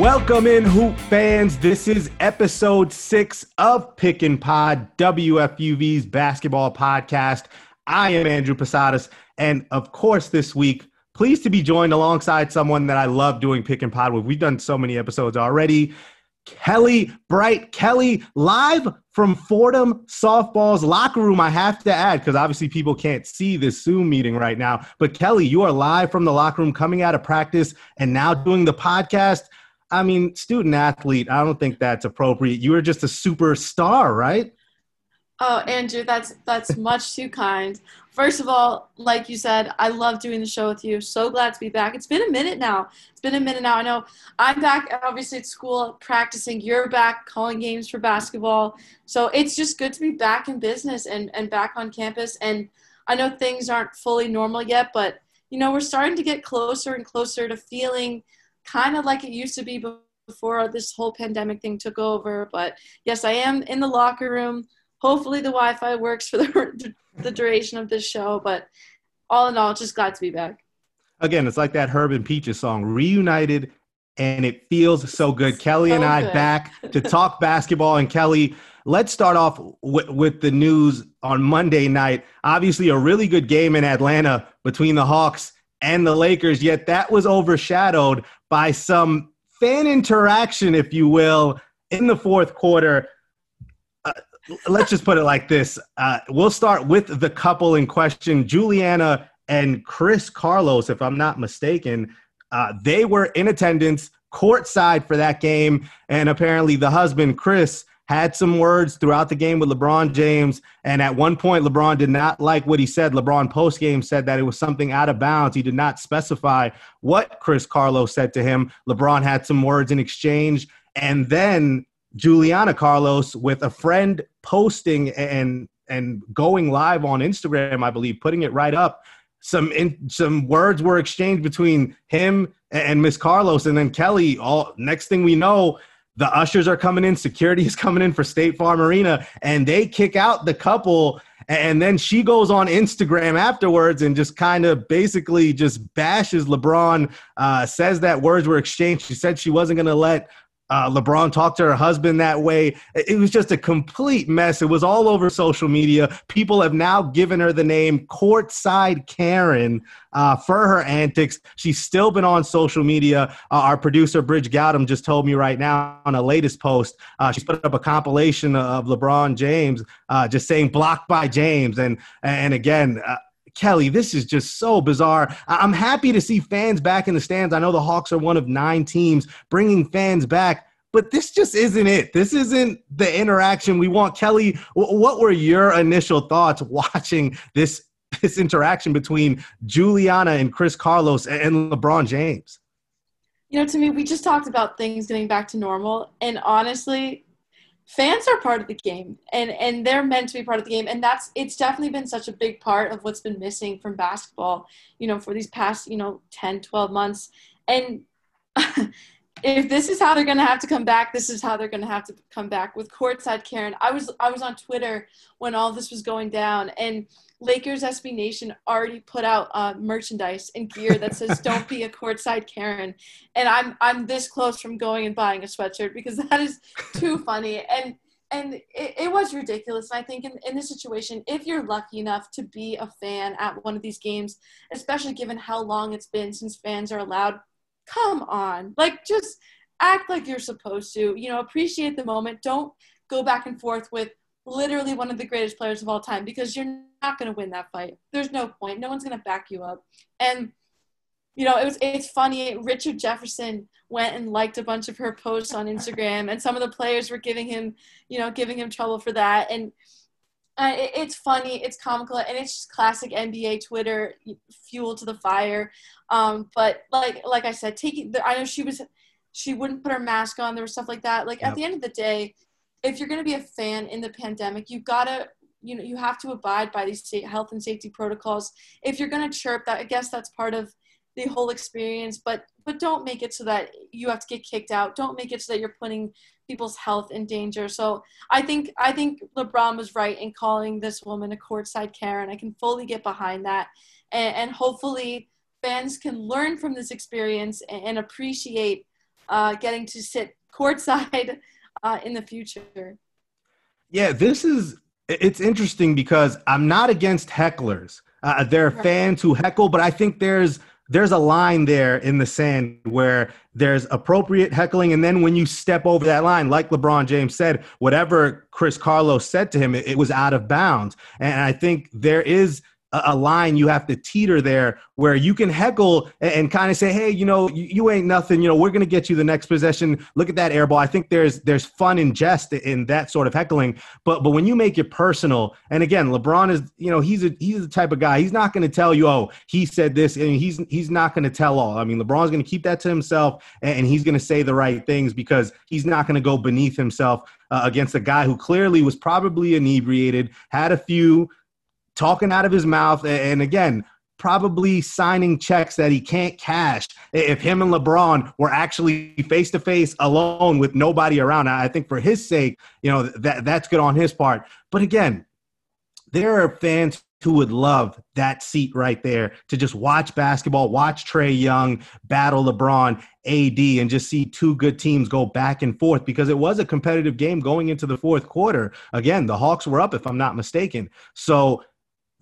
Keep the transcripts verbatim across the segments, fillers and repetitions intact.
Welcome in, Hoop fans. This is episode six of Pick and Pod, W F U V's basketball podcast. I am Andrew Posadas, and of course this week, pleased to be joined alongside someone that I love doing Pick and Pod with. We've done so many episodes already. Kelly Bright. Kelly, live from Fordham Softball's locker room, I have to add, because obviously people can't see this Zoom meeting right now. But Kelly, you are live from the locker room, coming out of practice, and now doing the podcast. I mean, student athlete, I don't think that's appropriate. You were just a superstar, right? Oh, Andrew, that's that's much too kind. First of all, like you said, I love doing the show with you. So glad to be back. It's been a minute now. It's been a minute now. I know I'm back, obviously, at school practicing. You're back calling games for basketball. So it's just good to be back in business and, and back on campus. And I know things aren't fully normal yet, but, you know, we're starting to get closer and closer to feeling kind of like it used to be before this whole pandemic thing took over. But, yes, I am in the locker room. Hopefully the Wi-Fi works for the, the duration of this show, but all in all, just glad to be back. Again, it's like that Herb and Peaches song, reunited, and it feels so good. It's Kelly so and I good. Back to talk basketball. And Kelly, let's start off w- with the news on Monday night. Obviously a really good game in Atlanta between the Hawks and the Lakers, yet that was overshadowed by some fan interaction, if you will, in the fourth quarter. Let's just put it like this. Uh, we'll start with the couple in question, Juliana and Chris Carlos, if I'm not mistaken. Uh, they were in attendance courtside for that game, and apparently the husband, Chris, had some words throughout the game with LeBron James, and at one point LeBron did not like what he said. LeBron postgame said that it was something out of bounds. He did not specify what Chris Carlos said to him. LeBron had some words in exchange, and then Juliana Carlos, with a friend posting and and going live on Instagram, I believe, putting it right up, some in, some words were exchanged between him and Miss Carlos, and then Kelly. All next thing we know, the ushers are coming in, security is coming in for State Farm Arena, and they kick out the couple. And then she goes on Instagram afterwards and just kind of basically just bashes LeBron. Uh, says that words were exchanged. She said she wasn't going to let Uh, LeBron talked to her husband that way. It was just a complete mess. It was all over social media. People have now given her the name Courtside Karen uh, for her antics. She's still been on social media. Uh, our producer, Bridge Gautam, just told me right now on a latest post, uh, she's put up a compilation of LeBron James uh, just saying blocked by James. And, and again, uh, Kelly, this is just so bizarre. I'm happy to see fans back in the stands. I know the Hawks are one of nine teams bringing fans back, but this just isn't it. This isn't the interaction we want. Kelly, what were your initial thoughts watching this, this interaction between Juliana and Chris Carlos and LeBron James? You know, to me, we just talked about things getting back to normal, and honestly, fans are part of the game, and, and they're meant to be part of the game. And that's, it's definitely been such a big part of what's been missing from basketball, you know, for these past, you know, ten, twelve months. And if this is how they're going to have to come back, this is how they're going to have to come back with Courtside Karen. I was, I was on Twitter when all this was going down, and Lakers S B Nation already put out uh, merchandise and gear that says "Don't be a courtside Karen," and I'm I'm this close from going and buying a sweatshirt because that is too funny, and and it, it was ridiculous. And I think in, in this situation, if you're lucky enough to be a fan at one of these games, especially given how long it's been since fans are allowed, come on, like just act like you're supposed to. You know, appreciate the moment. Don't go back and forth with literally one of the greatest players of all time, because you're not going to win that fight. There's no point. No one's going to back you up. And, you know, it was, it's funny. Richard Jefferson went and liked a bunch of her posts on Instagram, and some of the players were giving him, you know, giving him trouble for that. And uh, it, it's funny. It's comical. And it's just classic N B A Twitter, fuel to the fire. Um, but like, like I said, taking the, I know she was, she wouldn't put her mask on. There was stuff like that. Like yep. At the end of the day, if you're going to be a fan in the pandemic, you gotta, you know, you have to abide by these state health and safety protocols. If you're going to chirp, that I guess that's part of the whole experience. But but don't make it so that you have to get kicked out. Don't make it so that you're putting people's health in danger. So I think I think LeBron was right in calling this woman a courtside Karen. I can fully get behind that, and, and hopefully fans can learn from this experience and, and appreciate uh, getting to sit courtside uh, in the future. Yeah, this is – it's interesting because I'm not against hecklers. Uh, there are fans who heckle, but I think there's there's a line there in the sand where there's appropriate heckling, and then when you step over that line, like LeBron James said, whatever Chris Carlos said to him, it, it was out of bounds. And I think there is – a line you have to teeter there where you can heckle and kind of say, hey, you know, you, you ain't nothing. You know, we're going to get you the next possession. Look at that air ball. I think there's there's fun and jest in that sort of heckling. But but when you make it personal, and again, LeBron is, you know, he's a he's the type of guy. He's not going to tell you, oh, he said this, and he's he's not going to tell all. I mean, LeBron's going to keep that to himself, and he's going to say the right things because he's not going to go beneath himself uh, against a guy who clearly was probably inebriated, had a few – talking out of his mouth, and again, probably signing checks that he can't cash. If him and LeBron were actually face-to-face alone with nobody around, I think for his sake, you know, that that's good on his part. But again, there are fans who would love that seat right there to just watch basketball, watch Trae Young battle LeBron, A D, and just see two good teams go back and forth because it was a competitive game going into the fourth quarter. Again, the Hawks were up, if I'm not mistaken. So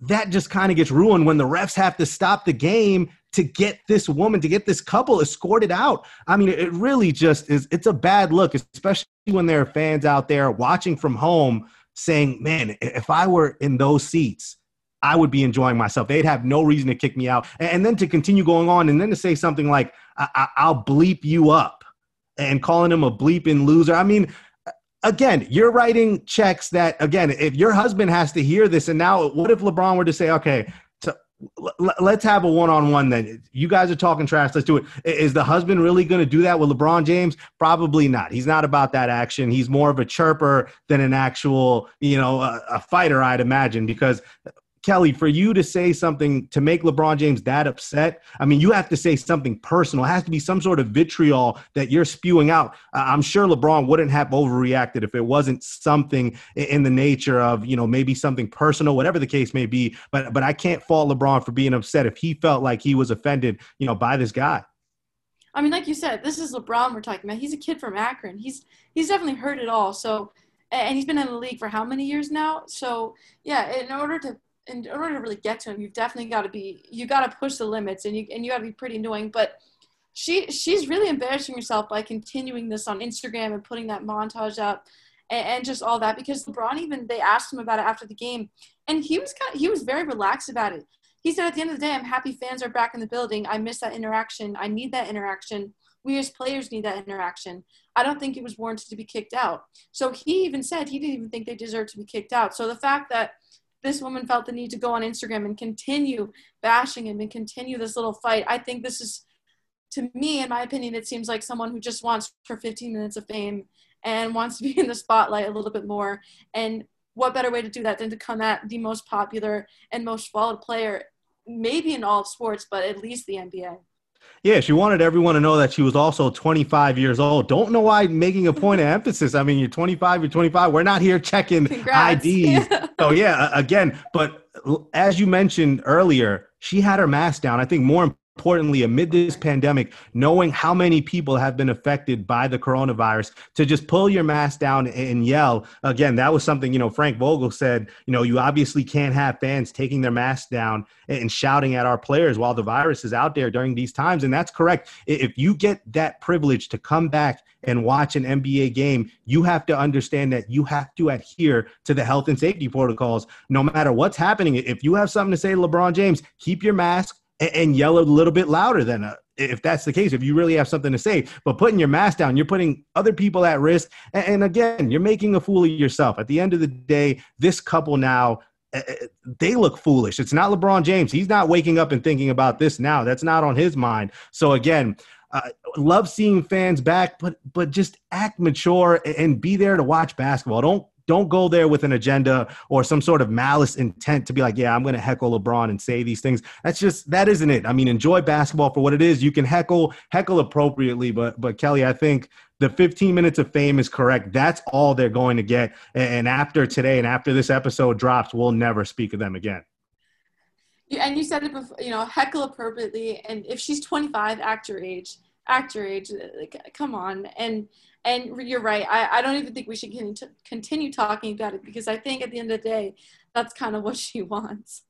that just kind of gets ruined when the refs have to stop the game to get this woman, to get this couple escorted out. I mean, it really just is – it's a bad look, especially when there are fans out there watching from home saying, man, if I were in those seats, I would be enjoying myself. They'd have no reason to kick me out. And then to continue going on and then to say something like, I- I- I'll bleep you up, and calling him a bleeping loser. I mean – again, you're writing checks that, again, if your husband has to hear this, and now what if LeBron were to say, okay, so l- let's have a one-on-one then. You guys are talking trash. Let's do it. Is the husband really going to do that with LeBron James? Probably not. He's not about that action. He's more of a chirper than an actual, you know, a, a fighter, I'd imagine, because – Kelly, for you to say something to make LeBron James that upset, I mean, you have to say something personal. It has to be some sort of vitriol that you're spewing out. Uh, I'm sure LeBron wouldn't have overreacted if it wasn't something in the nature of, you know, maybe something personal, whatever the case may be. But but I can't fault LeBron for being upset if he felt like he was offended, you know, by this guy. I mean, like you said, this is LeBron we're talking about. He's a kid from Akron. He's he's definitely heard it all. So, and he's been in the league for how many years now? So yeah, in order to in order to really get to him, you've definitely got to be, you got to push the limits, and you and you got to be pretty annoying. But she she's really embarrassing herself by continuing this on Instagram and putting that montage up and, and just all that, because LeBron, even they asked him about it after the game, and he was kind of, he was very relaxed about it. He said, at the end of the day, I'm happy fans are back in the building. I miss that interaction. I need that interaction. We as players need that interaction. I don't think it was warranted to be kicked out. So he even said he didn't even think they deserved to be kicked out. So the fact that this woman felt the need to go on Instagram and continue bashing him and continue this little fight, I think this is, to me, in my opinion, it seems like someone who just wants for fifteen minutes of fame and wants to be in the spotlight a little bit more. And what better way to do that than to come at the most popular and most followed player, maybe in all of sports, but at least the N B A. Yeah, she wanted everyone to know that she was also twenty-five years old. Don't know why making a point of emphasis. I mean, you're twenty-five, you're twenty-five. We're not here checking Congrats. I Ds. So, yeah, again, but as you mentioned earlier, she had her mask down. I think more importantly, Importantly, amid this pandemic, knowing how many people have been affected by the coronavirus, to just pull your mask down and yell. Again, that was something, you know, Frank Vogel said, you know, you obviously can't have fans taking their masks down and shouting at our players while the virus is out there during these times. And that's correct. If you get that privilege to come back and watch an N B A game, you have to understand that you have to adhere to the health and safety protocols, no matter what's happening. If you have something to say to LeBron James, keep your mask and yell a little bit louder than uh, if that's the case, if you really have something to say. But putting your mask down, you're putting other people at risk. And, and again, you're making a fool of yourself. At the end of the day, this couple now, uh, they look foolish. It's not LeBron James. He's not waking up and thinking about this now. That's not on his mind. So again, uh, love seeing fans back, but but just act mature and be there to watch basketball. Don't Don't go there with an agenda or some sort of malice intent to be like, yeah, I'm going to heckle LeBron and say these things. That's just, that isn't it. I mean, enjoy basketball for what it is. You can heckle, heckle appropriately. But, but Kelly, I think the fifteen minutes of fame is correct. That's all they're going to get. And after today and after this episode drops, we'll never speak of them again. Yeah, and you said it before, you know, heckle appropriately. And if she's twenty-five, act your age. act your age. Like, come on. And and you're right. I, I don't even think we should continue talking about it, because I think at the end of the day, that's kind of what she wants.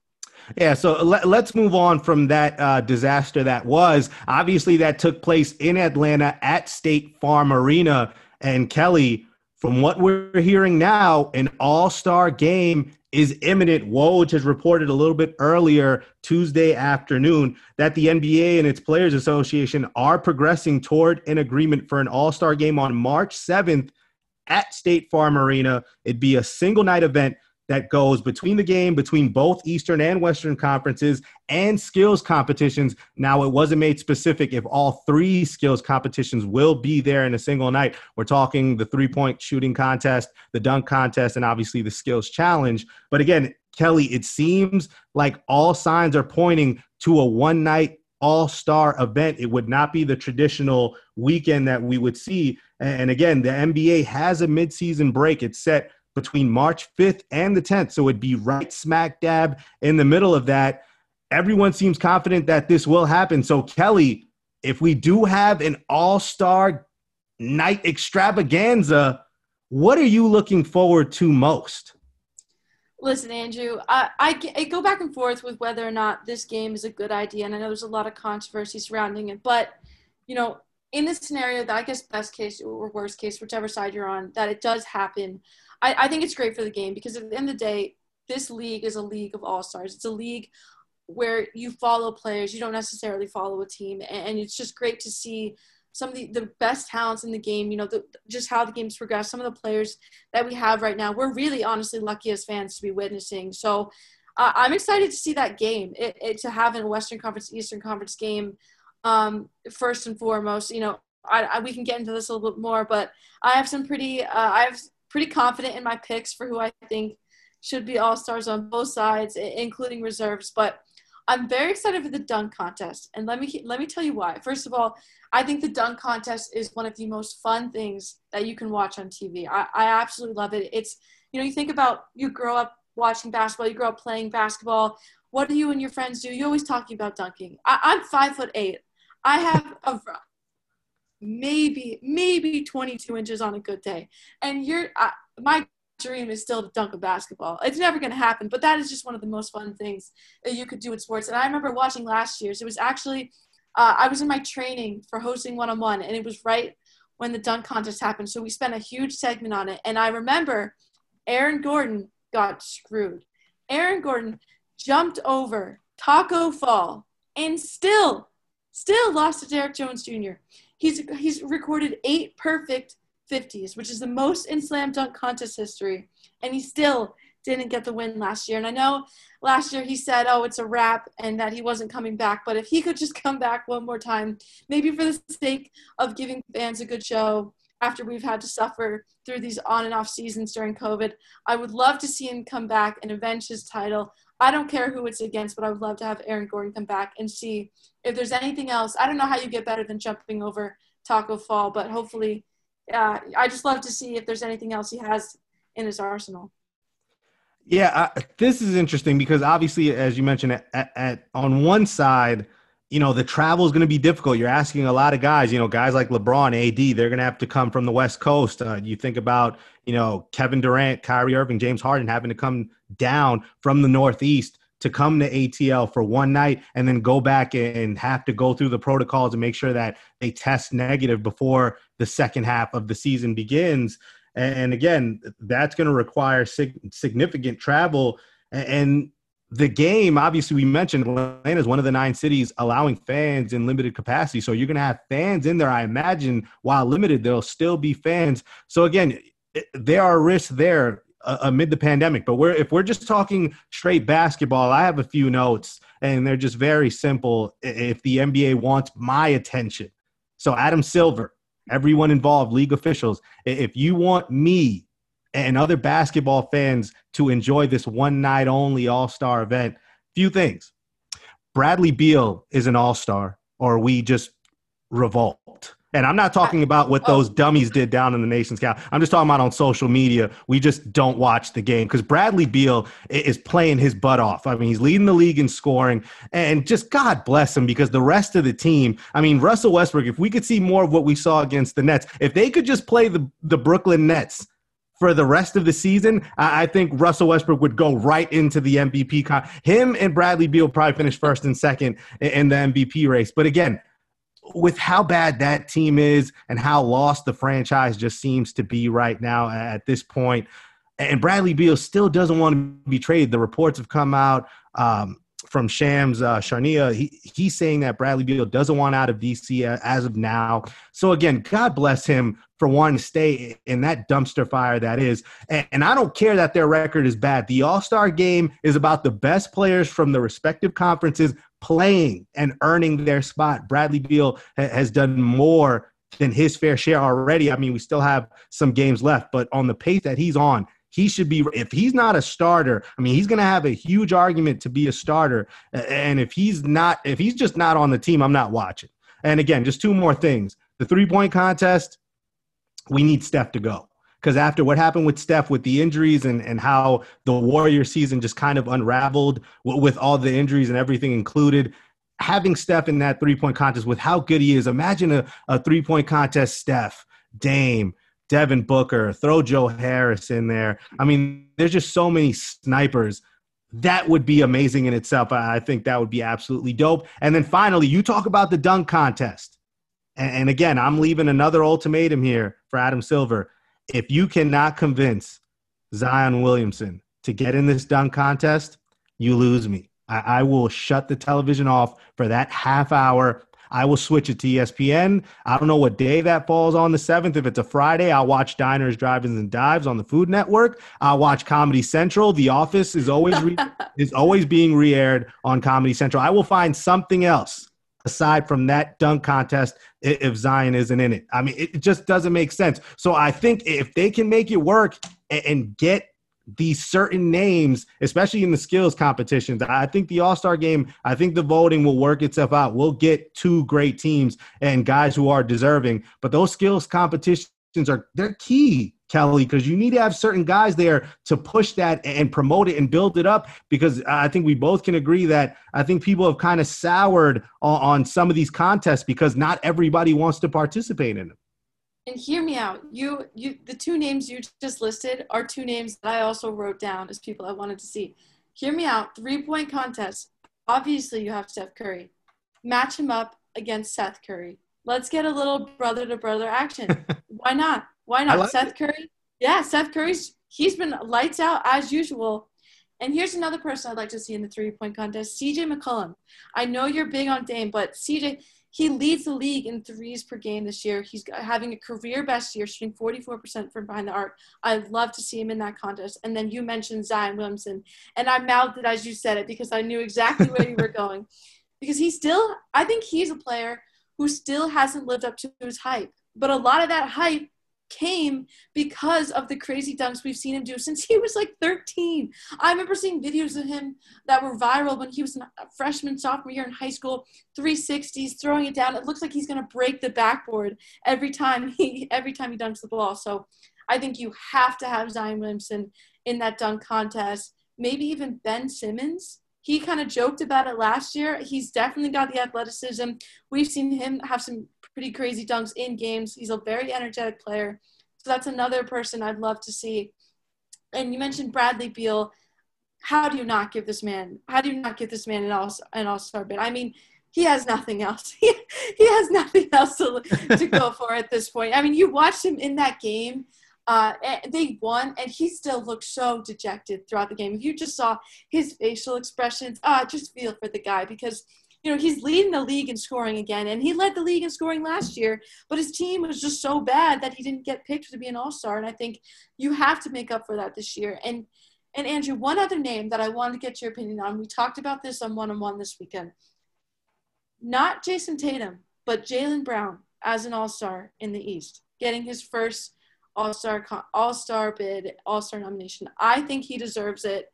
Yeah, so let, let's move on from that uh, disaster that was. Obviously, that took place in Atlanta at State Farm Arena. And Kelly, from what we're hearing now, an all-star game is imminent. Woj has reported a little bit earlier Tuesday afternoon that the N B A and its Players Association are progressing toward an agreement for an all-star game on March seventh at State Farm Arena. It'd be a single-night event that goes between the game, between both Eastern and Western conferences, and skills competitions. Now, it wasn't made specific if all three skills competitions will be there in a single night. We're talking the three-point shooting contest, the dunk contest, and obviously the skills challenge. But again, Kelly, it seems like all signs are pointing to a one-night all-star event. It would not be the traditional weekend that we would see. And again, the N B A has a midseason break. It's set between March fifth and the tenth. So it'd be right smack dab in the middle of that. Everyone seems confident that this will happen. So Kelly, if we do have an all-star night extravaganza, what are you looking forward to most? Listen, Andrew, I, I, I go back and forth with whether or not this game is a good idea. And I know there's a lot of controversy surrounding it, but you know, in this scenario that I guess best case or worst case, whichever side you're on, that it does happen. I, I think it's great for the game, because at the end of the day, this league is a league of all-stars. It's a league where you follow players. You don't necessarily follow a team. And, and it's just great to see some of the, the best talents in the game, you know, the, just how the game's progressed. Some of the players that we have right now, we're really honestly lucky as fans to be witnessing. So uh, I'm excited to see that game, it, it, to have a Western Conference, Eastern Conference game. Um, first and foremost, you know, I, I, we can get into this a little bit more, but I have some pretty, uh, I have pretty confident in my picks for who I think should be all-stars on both sides, including reserves. But I'm very excited for the dunk contest. And let me, let me tell you why. First of all, I think the dunk contest is one of the most fun things that you can watch on T V. I, I absolutely love it. It's, you know, you think about, you grow up watching basketball, you grow up playing basketball. What do you and your friends do? You're always talking about dunking. I, I'm five foot eight. I have a maybe, maybe twenty-two inches on a good day. And you're, I, my dream is still to dunk a basketball. It's never going to happen, but that is just one of the most fun things that you could do in sports. And I remember watching last year's. It was actually, uh, I was in my training for hosting one-on-one, and it was right when the dunk contest happened. So we spent a huge segment on it. And I remember Aaron Gordon got screwed. Aaron Gordon jumped over Taco Fall and still Still lost to Derek Jones Junior He's he's recorded eight perfect fifties, which is the most in slam dunk contest history. And he still didn't get the win last year. And I know last year he said, oh, it's a wrap, and that he wasn't coming back. But if he could just come back one more time, maybe for the sake of giving fans a good show after we've had to suffer through these on and off seasons during COVID, I would love to see him come back and avenge his title. I don't care who it's against, but I would love to have Aaron Gordon come back and see if there's anything else. I don't know how you get better than jumping over Taco Fall, but hopefully uh, I just love to see if there's anything else he has in his arsenal. Yeah, uh, this is interesting because obviously, as you mentioned, at, at, on one side, you know, the travel is going to be difficult. You're asking a lot of guys, you know, guys like LeBron, A D, they're going to have to come from the West Coast. Uh, you think about, you know, Kevin Durant, Kyrie Irving, James Harden having to come down from the Northeast to come to A T L for one night and then go back and have to go through the protocols and make sure that they test negative before the second half of the season begins. And again, that's going to require sig- significant travel. And the game, obviously, we mentioned Atlanta is one of the nine cities allowing fans in limited capacity. So you're going to have fans in there. I imagine while limited, there'll still be fans. So again, there are risks there amid the pandemic. But we're, if we're just talking straight basketball, I have a few notes, and they're just very simple if the N B A wants my attention. So Adam Silver, everyone involved, league officials, if you want me and other basketball fans to enjoy this one-night-only all-star event, few things. Bradley Beal is an all-star, or we just revolt. And I'm not talking about what those dummies did down in the nation's capital. I'm just talking about on social media. We just don't watch the game because Bradley Beal is playing his butt off. I mean, he's leading the league in scoring, and just God bless him, because the rest of the team, I mean, Russell Westbrook, if we could see more of what we saw against the Nets, if they could just play the, the Brooklyn Nets for the rest of the season, I think Russell Westbrook would go right into the M V P. Con- him and Bradley Beal probably finish first and second in the M V P race. But again, with how bad that team is and how lost the franchise just seems to be right now at this point, and Bradley Beal still doesn't want to be traded. The reports have come out um, from Shams uh, Charania. He, he's saying that Bradley Beal doesn't want out of D C as of now. So, again, God bless him for wanting to stay in that dumpster fire that is. And, and I don't care that their record is bad. The All-Star game is about the best players from the respective conferences playing and earning their spot. Bradley Beal ha- has done more than his fair share already. I mean, we still have some games left, but on the pace that he's on, he should be – if he's not a starter, I mean, he's going to have a huge argument to be a starter. And if he's not – if he's just not on the team, I'm not watching. And, again, just two more things. The three-point contest, we need Steph to go. Because after what happened with Steph with the injuries and, and how the Warrior season just kind of unraveled w- with all the injuries and everything included, having Steph in that three-point contest with how good he is, imagine a, a three-point contest, Steph, Dame, Devin Booker, throw Joe Harris in there. I mean, there's just so many snipers. That would be amazing in itself. I think that would be absolutely dope. And then finally, you talk about the dunk contest. And, and again, I'm leaving another ultimatum here for Adam Silver. If you cannot convince Zion Williamson to get in this dunk contest, you lose me. I, I will shut the television off for that half hour. I will switch it to E S P N. I don't know what day that falls on, the seventh. If it's a Friday, I'll watch Diners, Drive-Ins, and Dives on the Food Network. I'll watch Comedy Central. The Office is always re- is always being re-aired on Comedy Central. I will find something else aside from that dunk contest if Zion isn't in it. I mean, it just doesn't make sense. So I think if they can make it work and get these certain names, especially in the skills competitions, I think the All-Star game, I think the voting will work itself out. We'll get two great teams and guys who are deserving. But those skills competitions are they're key, Kelly, because you need to have certain guys there to push that and promote it and build it up, because I think we both can agree that I think people have kind of soured on, on some of these contests because not everybody wants to participate in them. And hear me out. You, you, the two names you just listed are two names that I also wrote down as people I wanted to see. Hear me out. Three-point contest. Obviously, you have Steph Curry. Match him up against Seth Curry. Let's get a little brother-to-brother action. Why not? Why not? Like Seth it. Curry. Yeah, Seth Curry's he's been lights out as usual. And here's another person I'd like to see in the three-point contest, C J McCollum. I know you're big on Dame, but C J – he leads the league in threes per game this year. He's having a career best year, shooting forty-four percent from behind the arc. I'd love to see him in that contest. And then you mentioned Zion Williamson, and I mouthed it as you said it because I knew exactly where you were going. Because he still, I think he's a player who still hasn't lived up to his hype. But a lot of that hype came because of the crazy dunks we've seen him do since he was like thirteen. I remember seeing videos of him that were viral when he was a freshman, sophomore year in high school, three sixties, throwing it down. It looks like he's going to break the backboard every time he every time he dunks the ball. So I think you have to have Zion Williamson in that dunk contest. Maybe even Ben Simmons. He kind of joked about it last year. He's definitely got the athleticism. We've seen him have some pretty crazy dunks in games. He's a very energetic player. So that's another person I'd love to see. And you mentioned Bradley Beal. How do you not give this man, how do you not give this man an all, an all-star bid? I mean, he has nothing else. He, he has nothing else to, to go for at this point. I mean, you watched him in that game. Uh, they won, and he still looked so dejected throughout the game. If you just saw his facial expressions, uh, just feel for the guy because – you know, he's leading the league in scoring again, and he led the league in scoring last year, but his team was just so bad that he didn't get picked to be an all-star, and I think you have to make up for that this year. And, and Andrew, one other name that I wanted to get your opinion on, we talked about this on one-on-one this weekend, not Jayson Tatum, but Jaylen Brown as an all-star in the East, getting his first all-star, all-star bid, all-star nomination. I think he deserves it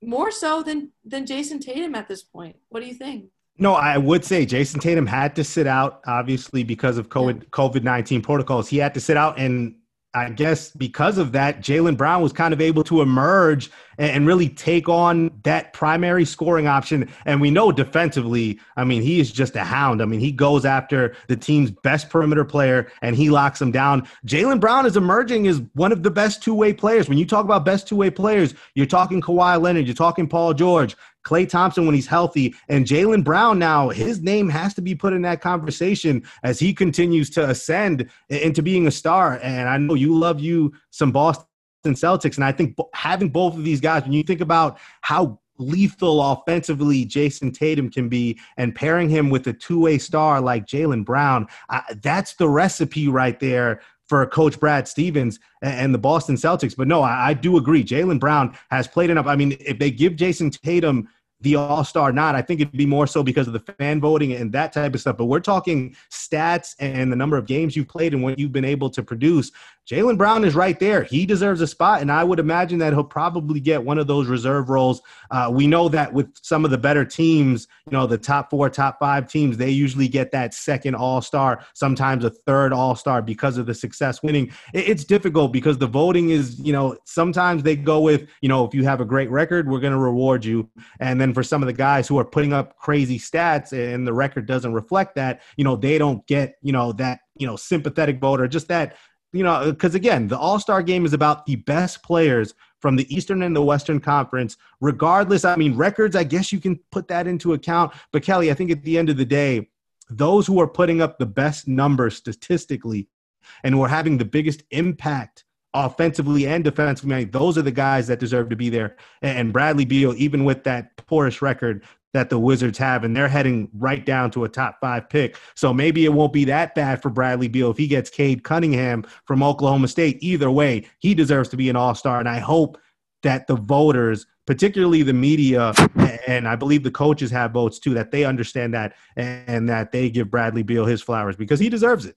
more so than, than Jayson Tatum at this point. What do you think? No, I would say Jayson Tatum had to sit out, obviously, because of COVID nineteen protocols. He had to sit out, and I guess because of that, Jaylen Brown was kind of able to emerge and really take on that primary scoring option. And we know defensively, I mean, he is just a hound. I mean, he goes after the team's best perimeter player and he locks him down. Jaylen Brown is emerging as one of the best two-way players. When you talk about best two-way players, you're talking Kawhi Leonard, you're talking Paul George, Klay Thompson when he's healthy, and Jaylen Brown now, his name has to be put in that conversation as he continues to ascend into being a star. And I know you love you some Boston Celtics, and I think having both of these guys, when you think about how lethal offensively Jayson Tatum can be and pairing him with a two-way star like Jaylen Brown, uh, that's the recipe right there for Coach Brad Stevens and the Boston Celtics. But no, I, I do agree. Jaylen Brown has played enough. I mean, if they give Jayson Tatum the All-Star nod, I think it'd be more so because of the fan voting and that type of stuff. But we're talking stats and the number of games you've played and what you've been able to produce. Jaylen Brown is right there. He deserves a spot, and I would imagine that he'll probably get one of those reserve roles. Uh, we know that with some of the better teams, you know, the top four, top five teams, they usually get that second All-Star, sometimes a third All-Star because of the success winning. It's difficult because the voting is, you know, sometimes they go with, you know, if you have a great record, we're going to reward you. And then And for some of the guys who are putting up crazy stats and the record doesn't reflect that, you know, they don't get, you know, that, you know, sympathetic vote or just that, you know, because again, the All-Star game is about the best players from the Eastern and the Western Conference, regardless. I mean, records, I guess you can put that into account, but Kelly, I think at the end of the day, those who are putting up the best numbers statistically and who are having the biggest impact offensively and defensively, I mean, those are the guys that deserve to be there. And Bradley Beal, even with that poorish record that the Wizards have, and they're heading right down to a top five pick. So maybe it won't be that bad for Bradley Beal if he gets Cade Cunningham from Oklahoma State. Either way, he deserves to be an All-Star. And I hope that the voters, particularly the media, and I believe the coaches have votes too, that they understand that and that they give Bradley Beal his flowers because he deserves it.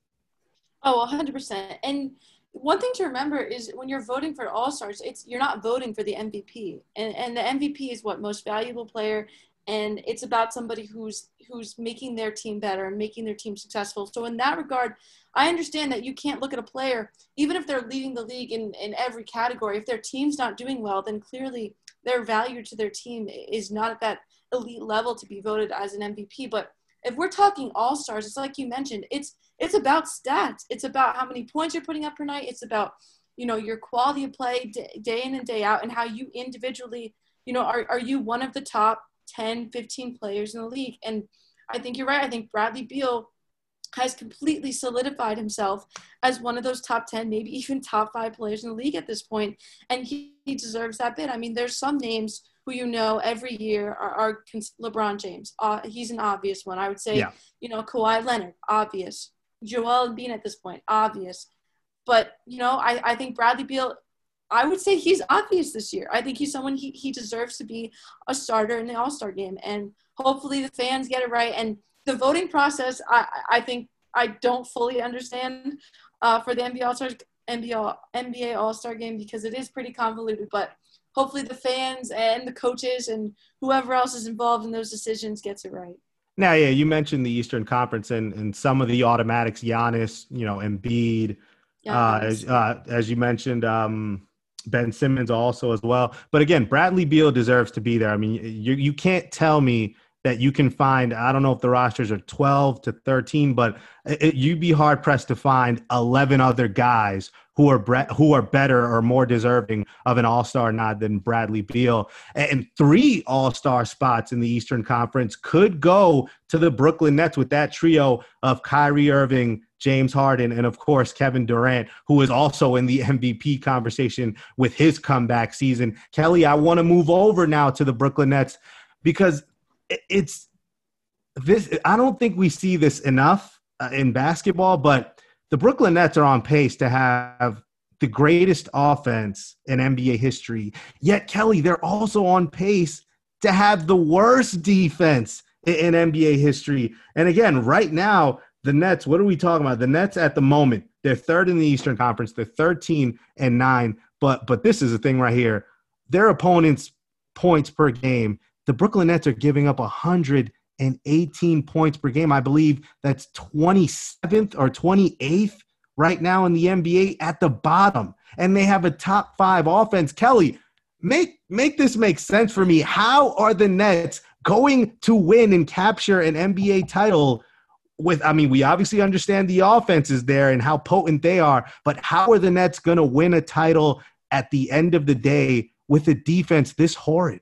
Oh, one hundred percent. And one thing to remember is when you're voting for All-Stars, it's you're not voting for the M V P. And and the M V P is what, most valuable player, and it's about somebody who's who's making their team better and making their team successful. So in that regard, I understand that you can't look at a player, even if they're leading the league in, in every category, if their team's not doing well, then clearly their value to their team is not at that elite level to be voted as an M V P. But if we're talking All-Stars, it's like you mentioned, it's it's about stats. It's about how many points you're putting up per night. It's about, you know, your quality of play d- day in and day out and how you individually, you know, are, are you one of the top ten, fifteen players in the league? And I think you're right. I think Bradley Beal has completely solidified himself as one of those top ten, maybe even top five players in the league at this point. And he, he deserves that bid. I mean, there's some names who you know every year are, are LeBron James. Uh, he's an obvious one. I would say, yeah. you know, Kawhi Leonard, obvious. Joel Embiid at this point, obvious. But, you know, I, I think Bradley Beal, I would say he's obvious this year. I think he's someone he, he deserves to be a starter in the All-Star game. And hopefully the fans get it right. And the voting process, I, I think I don't fully understand uh, for the N B A All-Stars, N B A, N B A All-Star game because it is pretty convoluted. But hopefully the fans and the coaches and whoever else is involved in those decisions gets it right. Now, yeah, you mentioned the Eastern Conference and, and some of the automatics, Giannis, you know, Embiid, uh, as, uh, as you mentioned, um, Ben Simmons also as well. But again, Bradley Beal deserves to be there. I mean, you you can't tell me that you can find, I don't know if the rosters are twelve to thirteen, but it, you'd be hard pressed to find eleven other guys who are bre- who are better or more deserving of an All-Star nod than Bradley Beal. And three All-Star spots in the Eastern Conference could go to the Brooklyn Nets with that trio of Kyrie Irving, James Harden, and, of course, Kevin Durant, who is also in the M V P conversation with his comeback season. Kelly, I want to move over now to the Brooklyn Nets because it's this. I don't think we see this enough uh, in basketball, but the Brooklyn Nets are on pace to have the greatest offense in N B A history. Yet, Kelly, they're also on pace to have the worst defense in N B A history. And again, right now, the Nets, what are we talking about? The Nets at the moment, they're third in the Eastern Conference. They're thirteen and nine. But but this is the thing right here. Their opponents' points per game, the Brooklyn Nets are giving up 100. and eighteen points per game. I believe that's twenty-seventh or twenty-eighth right now in the N B A, at the bottom. And they have a top five offense. Kelly, make make this make sense for me. How are the Nets going to win and capture an N B A title with, I mean, we obviously understand the offense is there and how potent they are, but how are the Nets going to win a title at the end of the day with a defense this horrid?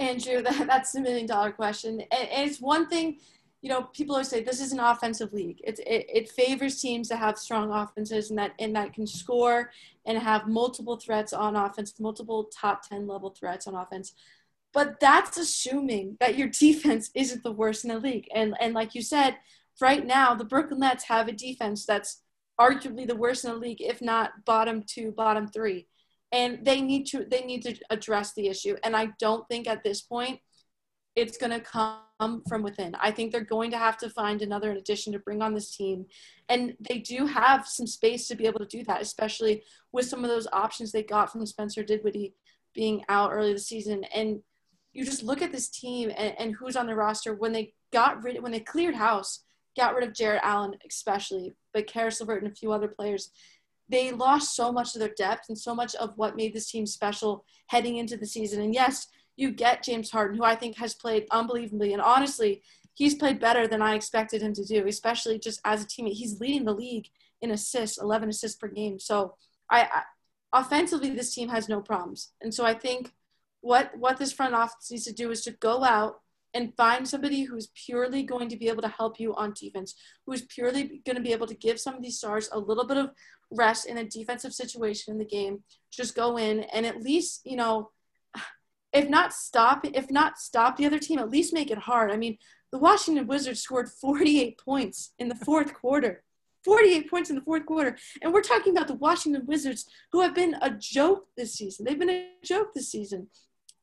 Andrew, that, that's the million-dollar question. And, and it's one thing, you know, people always say this is an offensive league. It, it, it favors teams that have strong offenses and that, and that can score and have multiple threats on offense, multiple top ten level threats on offense. But that's assuming that your defense isn't the worst in the league. And and like you said, right now, the Brooklyn Nets have a defense that's arguably the worst in the league, if not bottom two, bottom three. And they need to they need to address the issue. And I don't think at this point it's going to come from within. I think they're going to have to find another addition to bring on this team. And they do have some space to be able to do that, especially with some of those options they got from Spencer Dinwiddie being out early this season. And you just look at this team and, and who's on the roster. When they got rid, when they cleared house, got rid of Jared Allen especially, but Karis LeVert and a few other players, they lost so much of their depth and so much of what made this team special heading into the season. And yes, you get James Harden, who I think has played unbelievably. And honestly, he's played better than I expected him to do, especially just as a teammate. He's leading the league in assists, eleven assists per game. So I, I offensively, this team has no problems. And so I think What what this front office needs to do is to go out and find somebody who's purely going to be able to help you on defense, who's purely going to be able to give some of these stars a little bit of rest in a defensive situation in the game. Just go in and at least, you know, if not stop, if not stop the other team, at least make it hard. I mean, the Washington Wizards scored forty-eight points in the fourth quarter. forty-eight points in the fourth quarter. And we're talking about the Washington Wizards, who have been a joke this season. They've been a joke this season.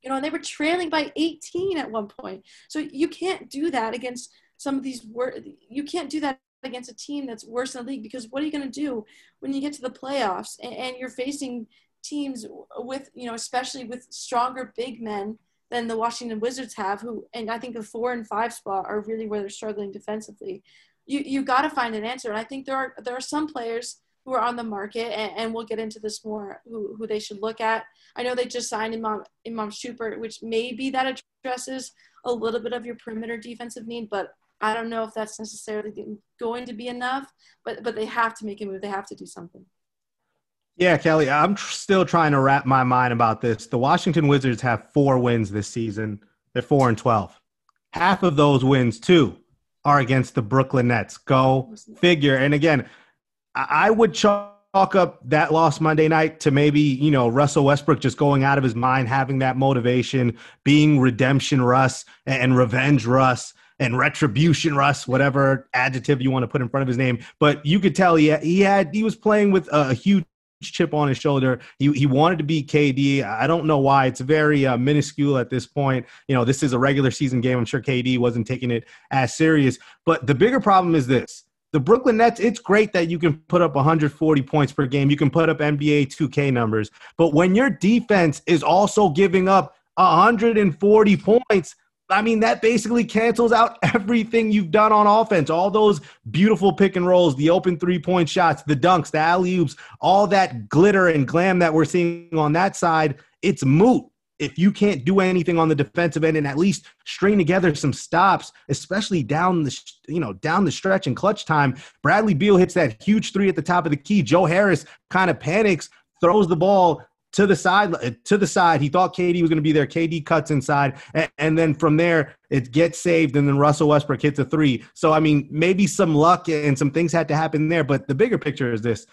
You know, and they were trailing by eighteen at one point. So you can't do that against some of these wor- – you can't do that against a team that's worse in the league, because what are you going to do when you get to the playoffs and, and you're facing teams with, you know, especially with stronger big men than the Washington Wizards have, who – and I think the four and five spot are really where they're struggling defensively. You, you've got to find an answer. And I think there are there are some players – who are on the market, and, and we'll get into this more, who, who they should look at. I know they just signed Imam, Imam Shumpert, which maybe that addresses a little bit of your perimeter defensive need, but I don't know if that's necessarily going to be enough, but, but they have to make a move. They have to do something. Yeah, Kelly, I'm tr- still trying to wrap my mind about this. The Washington Wizards have four wins this season. They're four and twelve. Half of those wins, too, are against the Brooklyn Nets. Go figure. And again, I would chalk up that loss Monday night to maybe, you know, Russell Westbrook just going out of his mind, having that motivation, being redemption Russ and revenge Russ and retribution Russ, whatever adjective you want to put in front of his name. But you could tell he had, he, had, he was playing with a huge chip on his shoulder. He he wanted to be K D. I don't know why. It's very uh, minuscule at this point. You know, this is a regular season game. I'm sure K D wasn't taking it as serious. But the bigger problem is this. The Brooklyn Nets, it's great that you can put up one hundred forty points per game. You can put up N B A two K numbers. But when your defense is also giving up one hundred forty points, I mean, that basically cancels out everything you've done on offense. All those beautiful pick and rolls, the open three-point shots, the dunks, the alley-oops, all that glitter and glam that we're seeing on that side, it's moot if you can't do anything on the defensive end and at least string together some stops, especially down the, you know, down the stretch and clutch time. Bradley Beal hits that huge three at the top of the key. Joe Harris kind of panics, throws the ball to the side, to the side. He thought K D was going to be there. K D cuts inside. And, and then from there it gets saved. And then Russell Westbrook hits a three. So, I mean, maybe some luck and some things had to happen there. But the bigger picture is this.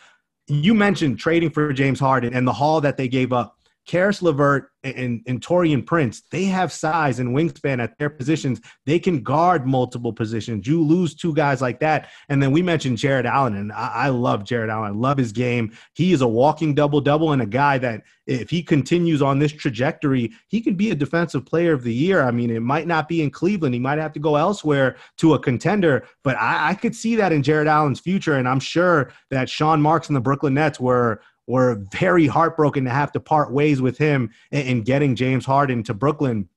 You mentioned trading for James Harden and the haul that they gave up. Karis LeVert and, and Taurean Prince, they have size and wingspan at their positions. They can guard multiple positions. You lose two guys like that. And then we mentioned Jared Allen, and I, I love Jared Allen. I love his game. He is a walking double-double and a guy that if he continues on this trajectory, he could be a defensive player of the year. I mean, it might not be in Cleveland. He might have to go elsewhere to a contender, but I, I could see that in Jared Allen's future, and I'm sure that Sean Marks and the Brooklyn Nets were – were very heartbroken to have to part ways with him and getting James Harden to Brooklyn.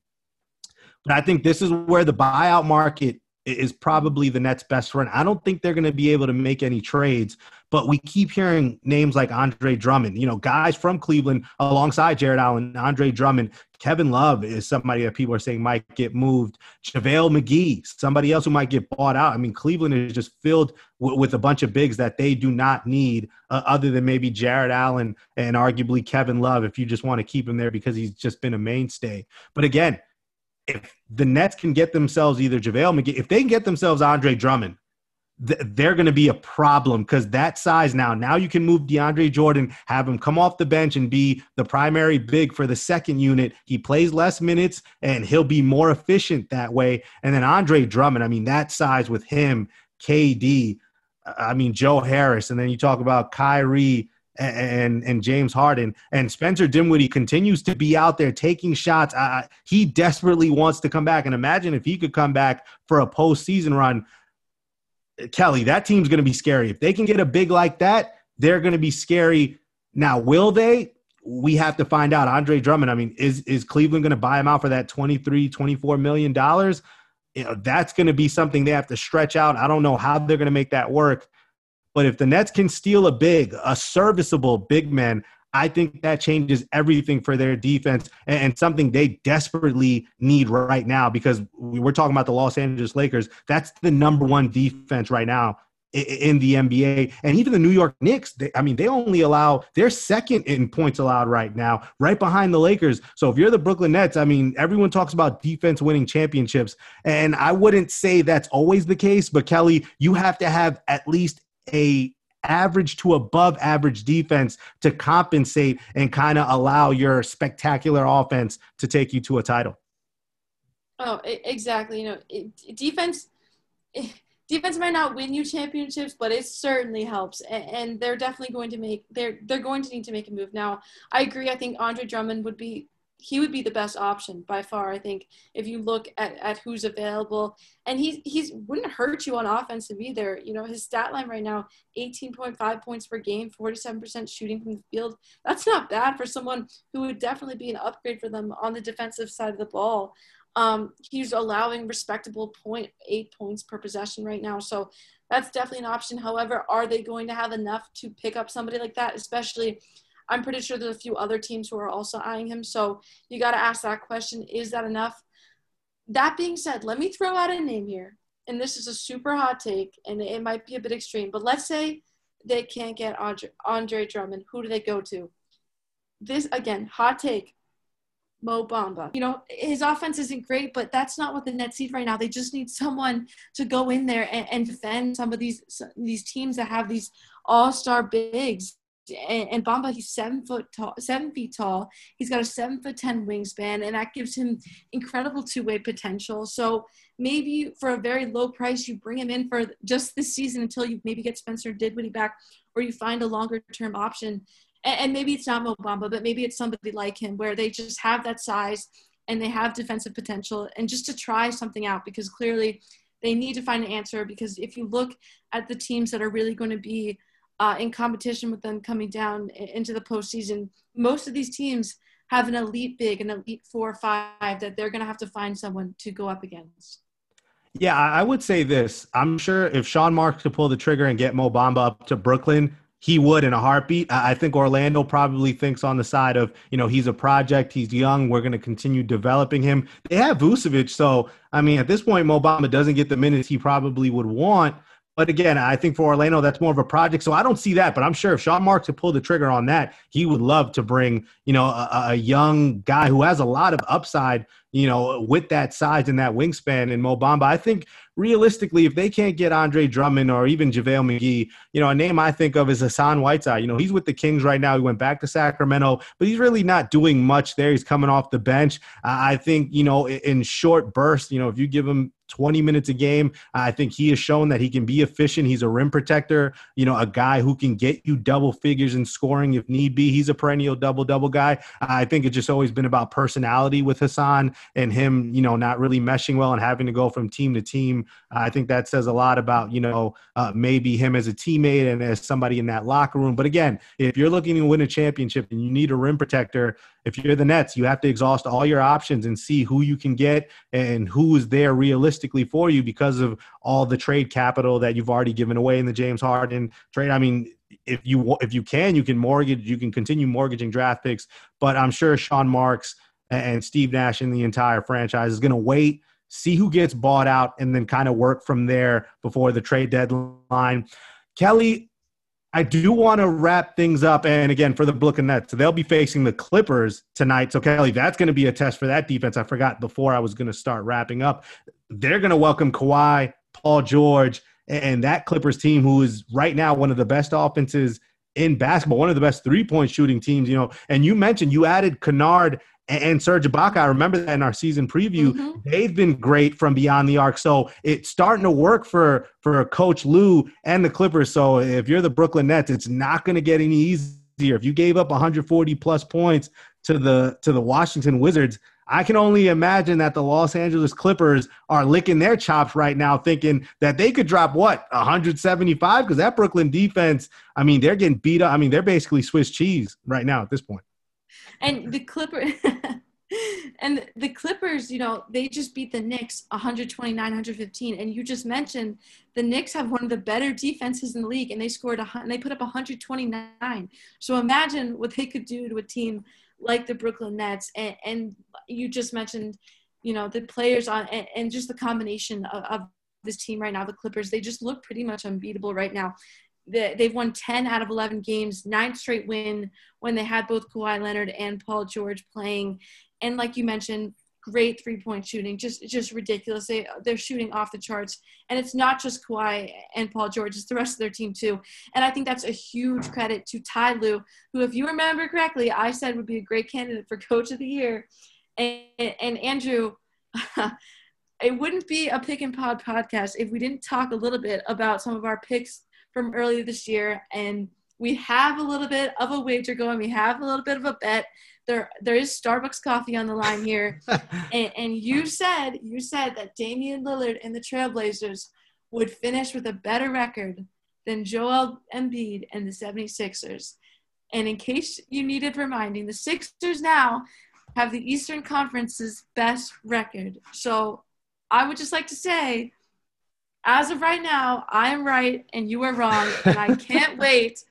And I think this is where the buyout market is probably the Nets' best run. I don't think they're going to be able to make any trades, but we keep hearing names like Andre Drummond, you know, guys from Cleveland alongside Jared Allen, Andre Drummond. Kevin Love is somebody that people are saying might get moved. JaVale McGee, somebody else who might get bought out. I mean, Cleveland is just filled w- with a bunch of bigs that they do not need uh, other than maybe Jared Allen and arguably Kevin Love if you just want to keep him there because he's just been a mainstay. But again, if the Nets can get themselves either JaVale McGee, if they can get themselves Andre Drummond, th- they're going to be a problem because that size now, now you can move DeAndre Jordan, have him come off the bench and be the primary big for the second unit. He plays less minutes and he'll be more efficient that way. And then Andre Drummond, I mean, that size with him, K D, I mean, Joe Harris, and then you talk about Kyrie, And, and James Harden, and Spencer Dinwiddie continues to be out there taking shots. I, he desperately wants to come back. And imagine if he could come back for a postseason run. Kelly, that team's going to be scary. If they can get a big like that, they're going to be scary. Now, will they? We have to find out. Andre Drummond, I mean, is, is Cleveland going to buy him out for that twenty-three, twenty-four million dollars? You know, that's going to be something they have to stretch out. I don't know how they're going to make that work. But if the Nets can steal a big, a serviceable big man, I think that changes everything for their defense and, and something they desperately need right now because we're talking about the Los Angeles Lakers. That's the number one defense right now in, in the N B A. And even the New York Knicks, they, I mean, they only allow – they're second in points allowed right now, right behind the Lakers. So if you're the Brooklyn Nets, I mean, everyone talks about defense winning championships. And I wouldn't say that's always the case, but, Kelly, you have to have at least – a average to above average defense to compensate and kind of allow your spectacular offense to take you to a title. Oh, exactly. You know, it, defense, it, defense might not win you championships, but it certainly helps. And, and they're definitely going to make, they're, they're going to need to make a move. Now, I agree. I think Andre Drummond would be, he would be the best option by far. I think if you look at, at who's available, and he he's wouldn't hurt you on offense either. You know, his stat line right now, eighteen point five points per game, forty-seven percent shooting from the field. That's not bad for someone who would definitely be an upgrade for them on the defensive side of the ball. Um, he's allowing respectable point eight points per possession right now. So that's definitely an option. However, are they going to have enough to pick up somebody like that, especially I'm pretty sure there's a few other teams who are also eyeing him. So you got to ask that question, is that enough? That being said, let me throw out a name here. And this is a super hot take, and it might be a bit extreme. But let's say they can't get Andre, Andre Drummond. Who do they go to? This, again, hot take, Mo Bamba. You know, his offense isn't great, but that's not what the Nets need right now. They just need someone to go in there and, and defend some of these, these teams that have these all-star bigs. And, and Bamba, he's seven foot tall, seven feet tall. He's got a seven foot ten wingspan, and that gives him incredible two way potential. So maybe for a very low price, you bring him in for just this season until you maybe get Spencer Dinwiddie back, or you find a longer term option. And, and maybe it's not Mo Bamba, but maybe it's somebody like him, where they just have that size and they have defensive potential, and just to try something out because clearly they need to find an answer. Because if you look at the teams that are really going to be Uh, in competition with them coming down into the postseason, most of these teams have an elite big, an elite four or five that they're going to have to find someone to go up against. Yeah, I would say this. I'm sure if Sean Marks could pull the trigger and get Mo Bamba up to Brooklyn, he would in a heartbeat. I think Orlando probably thinks on the side of, you know, he's a project, he's young, we're going to continue developing him. They have Vucevic, so, I mean, at this point, Mo Bamba doesn't get the minutes he probably would want. But again, I think for Orlando, that's more of a project. So I don't see that, but I'm sure if Sean Marks had pulled the trigger on that, he would love to bring, you know, a, a young guy who has a lot of upside, you know, with that size and that wingspan in Mo Bamba. I think realistically, if they can't get Andre Drummond or even JaVale McGee, you know, a name I think of is Hassan Whiteside. You know, he's with the Kings right now. He went back to Sacramento, but he's really not doing much there. He's coming off the bench. I think, you know, in short bursts, you know, if you give him twenty minutes a game, I think he has shown that he can be efficient. He's a rim protector, you know, a guy who can get you double figures in scoring if need be. He's a perennial double-double guy. I think it's just always been about personality with Hassan and him, you know, not really meshing well and having to go from team to team I think that says a lot about, you know, uh, maybe him as a teammate and as somebody in that locker room. But again, if you're looking to win a championship and you need a rim protector, if you're the Nets, you have to exhaust all your options and see who you can get and who is there realistically for you because of all the trade capital that you've already given away in the James Harden trade. I mean, if you if you can, you can mortgage, you can continue mortgaging draft picks. But I'm sure Sean Marks and Steve Nash and the entire franchise is going to wait, see who gets bought out, and then kind of work from there before the trade deadline. Kelly, I do want to wrap things up. And again, for the Brooklyn Nets, they'll be facing the Clippers tonight. So, Kelly, that's going to be a test for that defense. I forgot before I was going to start wrapping up. They're going to welcome Kawhi, Paul George, and that Clippers team, who is right now one of the best offenses in basketball, one of the best three-point shooting teams, you know. And you mentioned you added Kennard and Serge Ibaka. I remember that in our season preview. Mm-hmm. They've been great from beyond the arc. So it's starting to work for, for Coach Lou and the Clippers. So if you're the Brooklyn Nets, it's not going to get any easier. If you gave up one hundred forty plus points to the to the Washington Wizards, I can only imagine that the Los Angeles Clippers are licking their chops right now, thinking that they could drop, what, one hundred seventy-five? Because that Brooklyn defense, I mean, they're getting beat up. I mean, they're basically Swiss cheese right now at this point. And the Clippers, and the Clippers, you know, they just beat the Knicks one twenty-nine, one fifteen. And you just mentioned the Knicks have one of the better defenses in the league, and they scored a, and they put up one twenty-nine. So imagine what they could do to a team like the Brooklyn Nets, and, and you just mentioned, you know, the players on and, and just the combination of, of this team right now, the Clippers, they just look pretty much unbeatable right now. They, they've won ten out of eleven games, ninth straight win when they had both Kawhi Leonard and Paul George playing. And like you mentioned, great three-point shooting, just just ridiculous. They, they're shooting off the charts. And it's not just Kawhi and Paul George, it's the rest of their team too. And I think that's a huge credit to Ty Lue, who, if you remember correctly, I said would be a great candidate for Coach of the Year. And, and Andrew, it wouldn't be a Pick and Pod podcast if we didn't talk a little bit about some of our picks from earlier this year. And we have a little bit of a wager going. We have a little bit of a bet. There, there is Starbucks coffee on the line here. and, and you said, you said that Damian Lillard and the Trailblazers would finish with a better record than Joel Embiid and the seventy-sixers. And in case you needed reminding, the Sixers now have the Eastern Conference's best record. So I would just like to say, as of right now, I am right and you are wrong. And I can't wait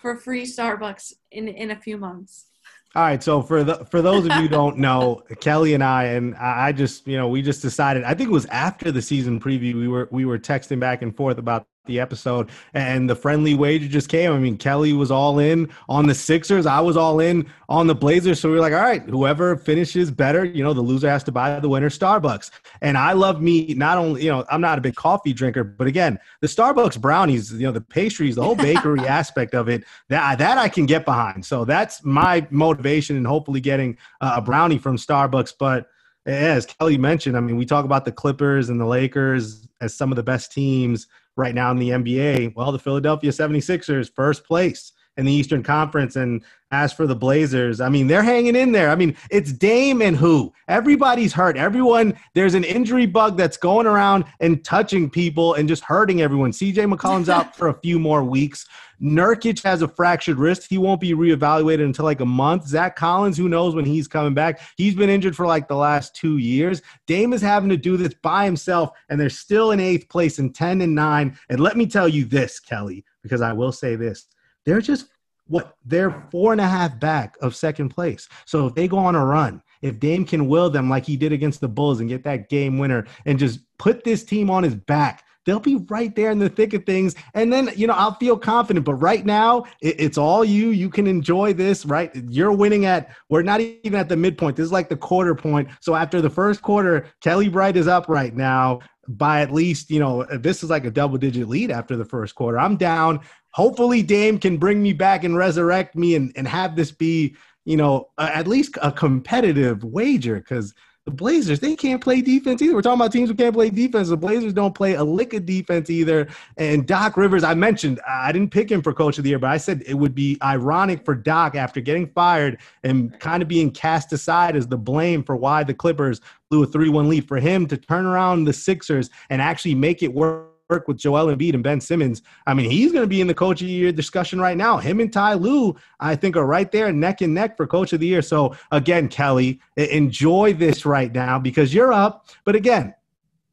for free Starbucks in, in a few months. All right. So for the, for those of you who don't know, Kelly and I, and I just, you know, we just decided, I think it was after the season preview, we were, we were texting back and forth about the episode, and the friendly wager just came. I mean, Kelly was all in on the Sixers. I was all in on the Blazers. So we were like, all right, whoever finishes better, you know, the loser has to buy the winner Starbucks. And I love me not only, you know, I'm not a big coffee drinker, but again, the Starbucks brownies, you know, the pastries, the whole bakery aspect of it, that, that I can get behind. So that's my motivation in hopefully getting a brownie from Starbucks. But as Kelly mentioned, I mean, we talk about the Clippers and the Lakers as some of the best teams right now in the N B A. Well, the Philadelphia seventy-sixers, first place in the Eastern Conference. And as for the Blazers, I mean, they're hanging in there. I mean, it's Dame and who? Everybody's hurt. Everyone, there's an injury bug that's going around and touching people and just hurting everyone. C J McCollum's out for a few more weeks. Nurkic has a fractured wrist. He won't be reevaluated until like a month. Zach Collins, who knows when he's coming back. He's been injured for like the last two years. Dame is having to do this by himself, and they're still in eighth place in ten and nine. And let me tell you this, Kelly, because I will say this. They're just what they're four and a half back of second place. So if they go on a run, if Dame can will them like he did against the Bulls and get that game winner and just put this team on his back, they'll be right there in the thick of things. And then, you know, I'll feel confident. But right now, it, it's all you. You can enjoy this, right? You're winning at – we're not even at the midpoint. This is like the quarter point. So after the first quarter, Kelly Bright is up right now by at least, you know, this is like a double-digit lead after the first quarter. I'm down. Hopefully Dame can bring me back and resurrect me and, and have this be, you know, at least a competitive wager, because – The Blazers, they can't play defense either. We're talking about teams who can't play defense. The Blazers don't play a lick of defense either. And Doc Rivers, I mentioned, I didn't pick him for Coach of the Year, but I said it would be ironic for Doc after getting fired and kind of being cast aside as the blame for why the Clippers blew a three one lead, for him to turn around the Sixers and actually make it work with Joel Embiid and Ben Simmons. I mean, he's going to be in the Coach of the Year discussion right now. Him and Ty Lue, I think, are right there neck and neck for Coach of the Year. So, again, Kelly, enjoy this right now because you're up. But, again,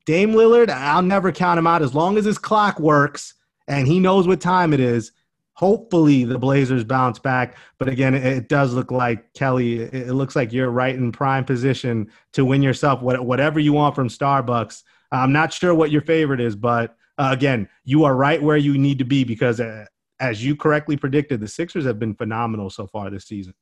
Dame Lillard, I'll never count him out. As long as his clock works and he knows what time it is, hopefully the Blazers bounce back. But, again, it does look like, Kelly, it looks like you're right in prime position to win yourself whatever you want from Starbucks. I'm not sure what your favorite is, but Uh, again, you are right where you need to be because, uh, as you correctly predicted, the Sixers have been phenomenal so far this season.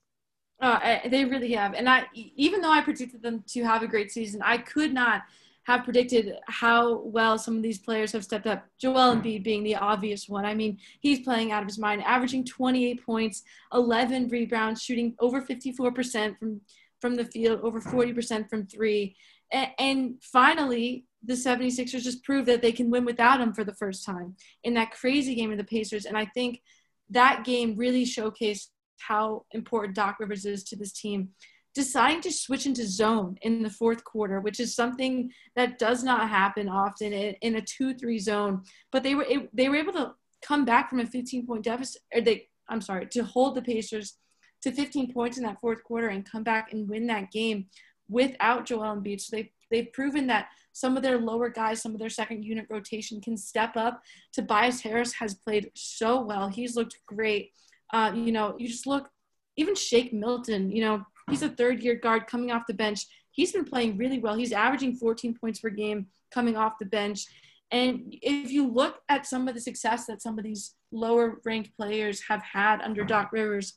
Uh, they really have. And I, even though I predicted them to have a great season, I could not have predicted how well some of these players have stepped up. Joel Embiid being the obvious one. I mean, he's playing out of his mind, averaging twenty-eight points, eleven rebounds, shooting over fifty-four percent from, from the field, over forty percent from three. And, and finally, the 76ers just proved that they can win without him for the first time in that crazy game of the Pacers. And I think that game really showcased how important Doc Rivers is to this team. Deciding to switch into zone in the fourth quarter, which is something that does not happen often in a two three zone. But they were they were able to come back from a fifteen-point deficit. Or they, I'm sorry, to hold the Pacers to fifteen points in that fourth quarter and come back and win that game without Joel Embiid. So they They've proven that some of their lower guys, some of their second unit rotation can step up. Tobias Harris has played so well. He's looked great. Uh, you know, you just look, even Shake Milton, you know, he's a third year guard coming off the bench. He's been playing really well. He's averaging fourteen points per game coming off the bench. And if you look at some of the success that some of these lower ranked players have had under Doc Rivers,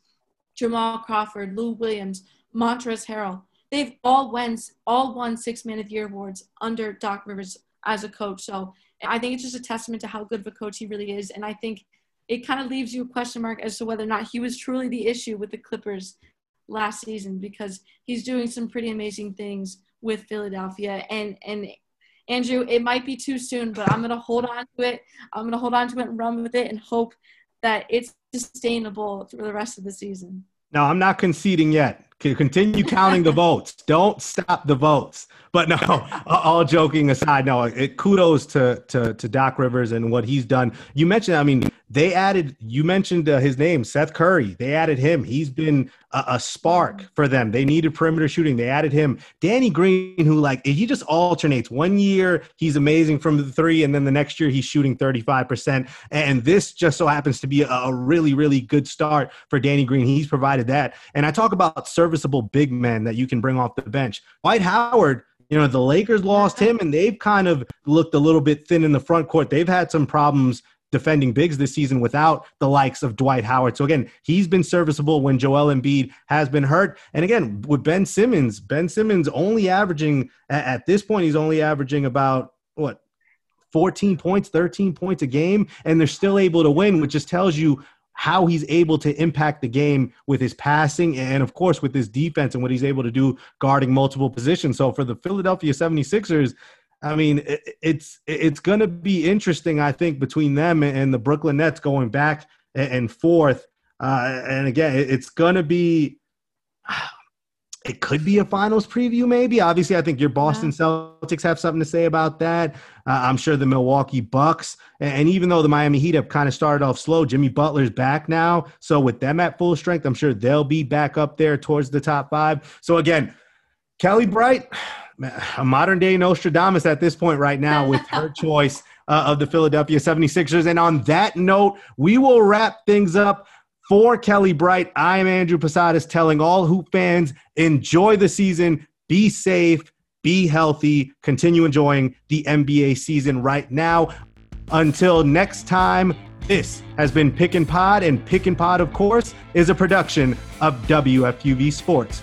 Jamal Crawford, Lou Williams, Montrezl Harrell, they've all won, all won six-man of the year awards under Doc Rivers as a coach. So I think it's just a testament to how good of a coach he really is. And I think it kind of leaves you a question mark as to whether or not he was truly the issue with the Clippers last season, because he's doing some pretty amazing things with Philadelphia. And, and Andrew, it might be too soon, but I'm going to hold on to it. I'm going to hold on to it and run with it and hope that it's sustainable through the rest of the season. No, I'm not conceding yet. Continue counting the votes. Don't stop the votes. But no, all joking aside, no, it, kudos to, to to Doc Rivers and what he's done. You mentioned, I mean, they added, you mentioned uh, his name, Seth Curry. They added him. He's been a, a spark for them. They needed perimeter shooting. They added him. Danny Green, who like, he just alternates. One year, he's amazing from the three, and then the next year, he's shooting thirty-five percent. And this just so happens to be a, a really, really good start for Danny Green. He's provided that. And I talk about serviceable big men that you can bring off the bench. Dwight Howard, you know, the Lakers lost him, and they've kind of looked a little bit thin in the front court. They've had some problems defending bigs this season without the likes of Dwight Howard. So, again, he's been serviceable when Joel Embiid has been hurt. And, again, with Ben Simmons, Ben Simmons only averaging – at this point, he's only averaging about, what, fourteen points, thirteen points a game, and they're still able to win, which just tells you – how he's able to impact the game with his passing and, of course, with his defense and what he's able to do guarding multiple positions. So for the Philadelphia 76ers, I mean, it's it's going to be interesting, I think, between them and the Brooklyn Nets going back and forth. Uh, and, again, it's going to be – it could be a finals preview maybe. Obviously, I think your Boston Celtics have something to say about that. Uh, I'm sure the Milwaukee Bucks, and even though the Miami Heat have kind of started off slow, Jimmy Butler's back now. So with them at full strength, I'm sure they'll be back up there towards the top five. So again, Kelly Bright, a modern-day Nostradamus at this point right now with her choice uh, of the Philadelphia 76ers. And on that note, we will wrap things up. For Kelly Bright, I am Andrew Posadas telling all Hoop fans, enjoy the season, be safe, be healthy, continue enjoying the N B A season right now. Until next time, this has been Pick and Pod, and Pick and Pod, of course, is a production of W F U V Sports.